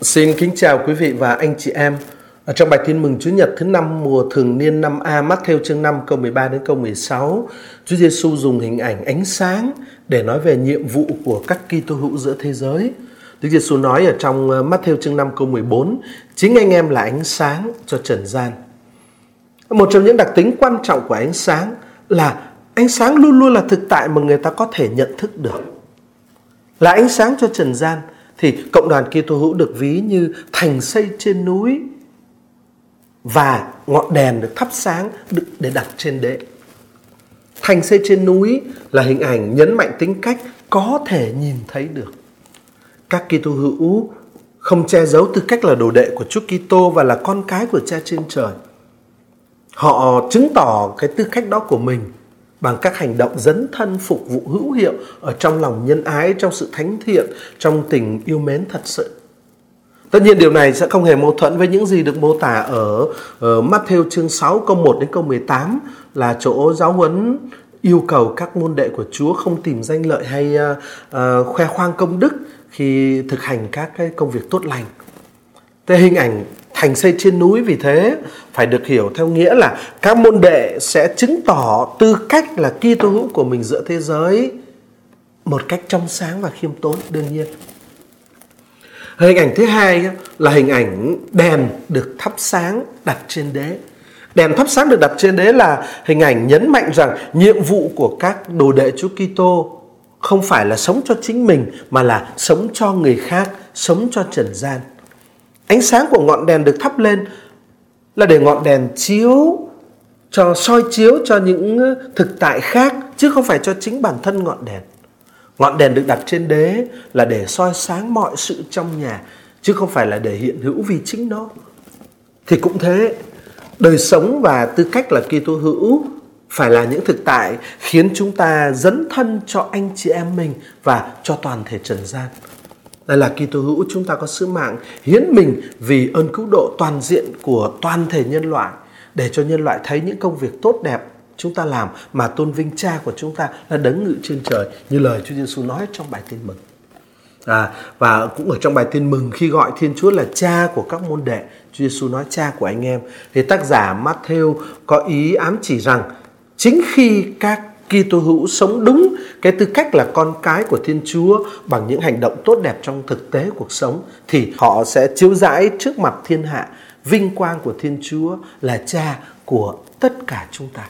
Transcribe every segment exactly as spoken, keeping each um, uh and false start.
Xin kính chào quý vị và anh chị em. Ở trong bài tin mừng Chúa Nhật thứ năm mùa thường niên năm A Matthew chương năm câu mười ba đến câu mười sáu, Chúa Giêsu dùng hình ảnh ánh sáng để nói về nhiệm vụ của các Kitô hữu giữa thế giới. Đức Giêsu nói ở trong Matthew chương năm câu mười bốn, chính anh em là ánh sáng cho trần gian. Một trong những đặc tính quan trọng của ánh sáng là ánh sáng luôn luôn là thực tại mà người ta có thể nhận thức được. Là ánh sáng cho trần gian thì cộng đoàn Kitô hữu được ví như thành xây trên núi và ngọn đèn được thắp sáng để đặt trên đế. Thành xây trên núi là hình ảnh nhấn mạnh tính cách có thể nhìn thấy được. Các Kitô hữu không che giấu tư cách là đồ đệ của Chúa Kitô và là con cái của Cha trên trời. Họ chứng tỏ cái tư cách đó của mình bằng các hành động dấn thân phục vụ hữu hiệu ở trong lòng nhân ái, trong sự thánh thiện, trong tình yêu mến thật sự. Tất nhiên điều này sẽ không hề mâu thuẫn với những gì được mô tả ở, ở Matthew chương sáu câu một đến câu mười tám là chỗ giáo huấn yêu cầu các môn đệ của Chúa không tìm danh lợi hay uh, khoe khoang công đức khi thực hành các cái công việc tốt lành. Thế hình ảnh thành xây trên núi vì thế phải được hiểu theo nghĩa là các môn đệ sẽ chứng tỏ tư cách là Kitô hữu của mình giữa thế giới một cách trong sáng và khiêm tốn đương nhiên. Hình ảnh thứ hai là hình ảnh đèn được thắp sáng đặt trên đế. Đèn thắp sáng được đặt trên đế là hình ảnh nhấn mạnh rằng nhiệm vụ của các đồ đệ Chúa Kitô không phải là sống cho chính mình mà là sống cho người khác, sống cho trần gian. Ánh sáng của ngọn đèn được thắp lên là để ngọn đèn chiếu, cho soi chiếu cho những thực tại khác chứ không phải cho chính bản thân ngọn đèn. Ngọn đèn được đặt trên đế là để soi sáng mọi sự trong nhà chứ không phải là để hiện hữu vì chính nó. Thì cũng thế, đời sống và tư cách là Kitô hữu phải là những thực tại khiến chúng ta dấn thân cho anh chị em mình và cho toàn thể trần gian. Đây là Kitô hữu chúng ta có sứ mạng hiến mình vì ơn cứu độ toàn diện của toàn thể nhân loại để cho nhân loại thấy những công việc tốt đẹp chúng ta làm mà tôn vinh Cha của chúng ta là đấng ngự trên trời như lời Chúa Giêsu nói trong bài tin mừng. À, và cũng ở trong bài tin mừng khi gọi Thiên Chúa là Cha của các môn đệ, Chúa Giêsu nói Cha của anh em. Thì tác giả Matthew có ý ám chỉ rằng chính khi các Kitô hữu sống đúng cái tư cách là con cái của Thiên Chúa bằng những hành động tốt đẹp trong thực tế cuộc sống thì họ sẽ chiếu rãi trước mặt thiên hạ vinh quang của Thiên Chúa là Cha của tất cả chúng ta.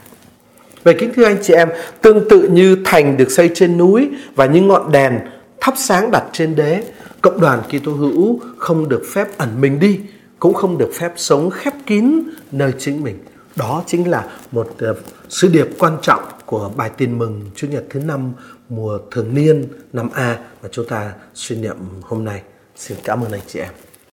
Vậy kính thưa anh chị em, tương tự như thành được xây trên núi và những ngọn đèn thắp sáng đặt trên đế, cộng đoàn Kitô hữu không được phép ẩn mình đi, cũng không được phép sống khép kín nơi chính mình. Đó chính là một uh, sứ điệp quan trọng của bài tin mừng Chủ nhật thứ năm mùa thường niên năm A mà chúng ta suy niệm hôm nay. Xin cảm ơn anh chị em.